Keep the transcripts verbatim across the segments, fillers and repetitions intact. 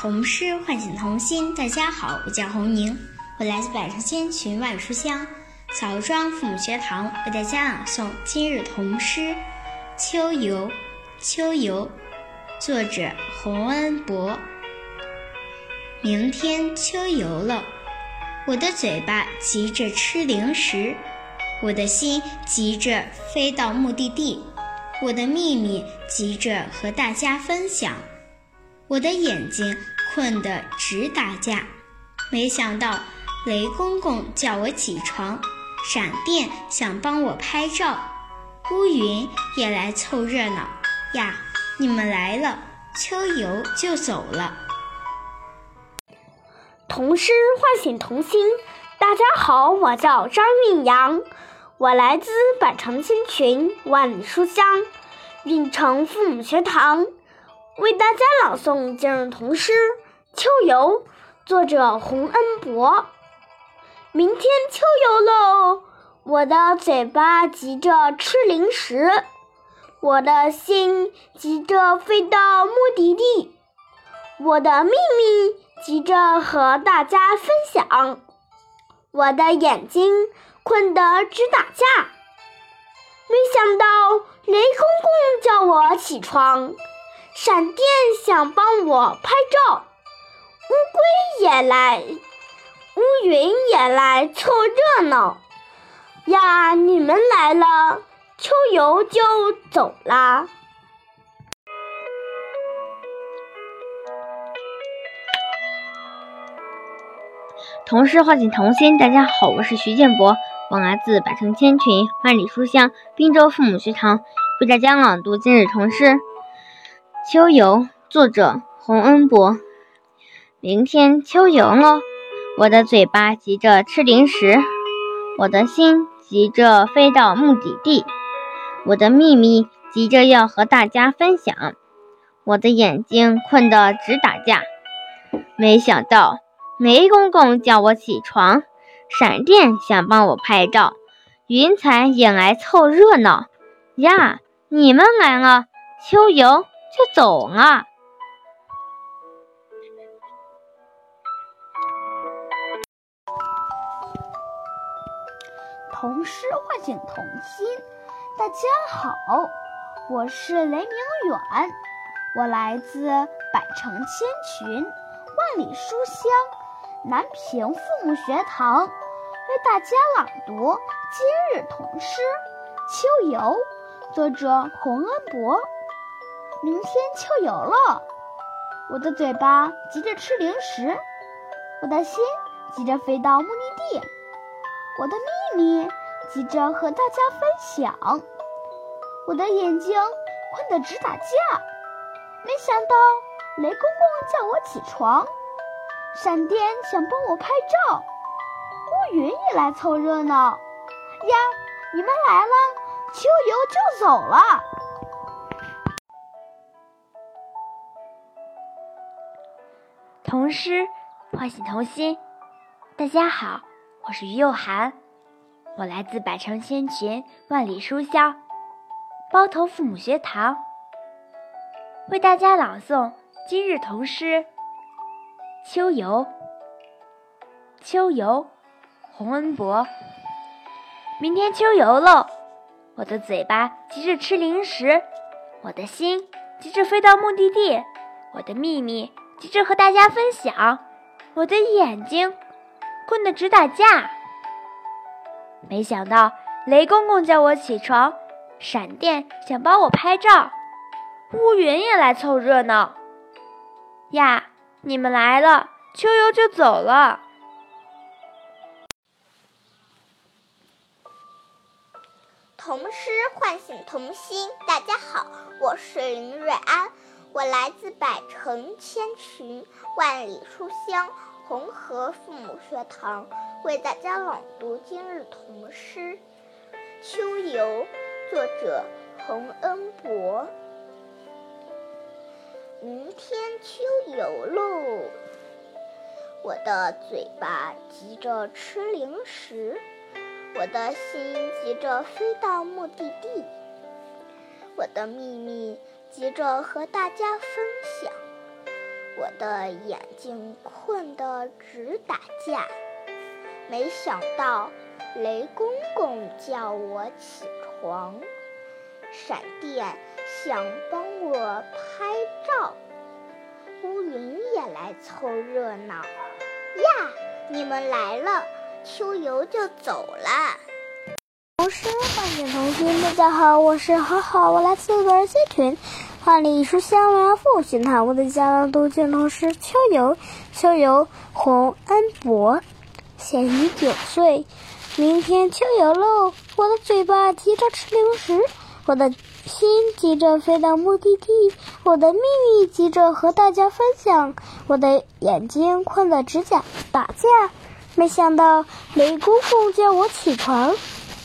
童诗唤醒童心，大家好，我叫洪宁，我来自百城千群万书香小庄父母学堂，为大家朗诵今日童诗《秋游》。秋游，作者洪恩博。明天秋游了，我的嘴巴急着吃零食，我的心急着飞到目的地，我的秘密急着和大家分享，我的眼睛困得直打架，没想到雷公公叫我起床，闪电想帮我拍照，乌云也来凑热闹呀！你们来了，秋游就走了。童诗唤醒童心，大家好，我叫张运阳，我来自百城千群万里书香运城父母学堂，为大家朗诵今日童诗《秋游》，作者洪恩博。明天秋游喽，我的嘴巴急着吃零食，我的心急着飞到目的地，我的秘密急着和大家分享，我的眼睛困得直打架，没想到雷公公叫我起床，闪电想帮我拍照，乌龟也来，乌云也来凑热闹呀！你们来了，秋游就走啦。童诗唤醒童心，大家好，我是徐建博，我来自百城千群万里书香滨州父母学堂，为大家朗读今日童诗《秋游》，作者洪恩博。明天秋游喽，我的嘴巴急着吃零食，我的心急着飞到目的地，我的秘密急着要和大家分享，我的眼睛困得直打架，没想到雷公公叫我起床，闪电想帮我拍照，云彩也来凑热闹呀！你们来了，秋游就走了。童诗唤醒童心，大家好，我是雷明远，我来自百城千群万里书香南平父母学堂，为大家朗读今日童诗《秋游》，作者洪恩博。明天秋游了，我的嘴巴急着吃零食，我的心急着飞到目的地，我的秘密急着和大家分享，我的眼睛困得直打架，没想到雷公公叫我起床，闪电想帮我拍照，乌云也来凑热闹呀！你们来了，秋游就走了。童诗唤醒童心，大家好，我是于幼涵，我来自百城千群万里书香包头父母学堂，为大家朗诵今日童诗《秋游》。秋游，洪恩博。明天秋游喽，我的嘴巴急着吃零食，我的心急着飞到目的地，我的秘密急着和大家分享，我的眼睛困得直打架，没想到雷公公叫我起床，闪电想帮我拍照，乌云也来凑热闹呀！你们来了，秋游就走了。童诗唤醒童心，大家好，我是林瑞安，我来自百城千群万里书香红河父母学堂，为大家朗读今日童诗《秋游》，作者洪恩博。明天秋游喽，我的嘴巴急着吃零食，我的心急着飞到目的地，我的秘密急着和大家分享，我的眼睛困得直打架。没想到雷公公叫我起床，闪电想帮我拍照，乌云也来凑热闹。呀，你们来了，秋游就走了。老师，欢迎同学，大家好，我是好好，我来自玩C群，换理书香文化复训堂，我的家长读经童诗秋游。秋游洪恩博，现已九岁，明天秋游喽！我的嘴巴急着吃零食，我的心急着飞到目的地，我的秘密急着和大家分享，我的眼睛困得指甲打架。没想到雷公公叫我起床，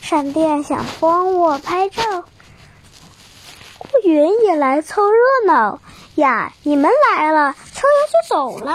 闪电想帮我拍照，乌云也来凑热闹。呀，你们来了，秋游就走了。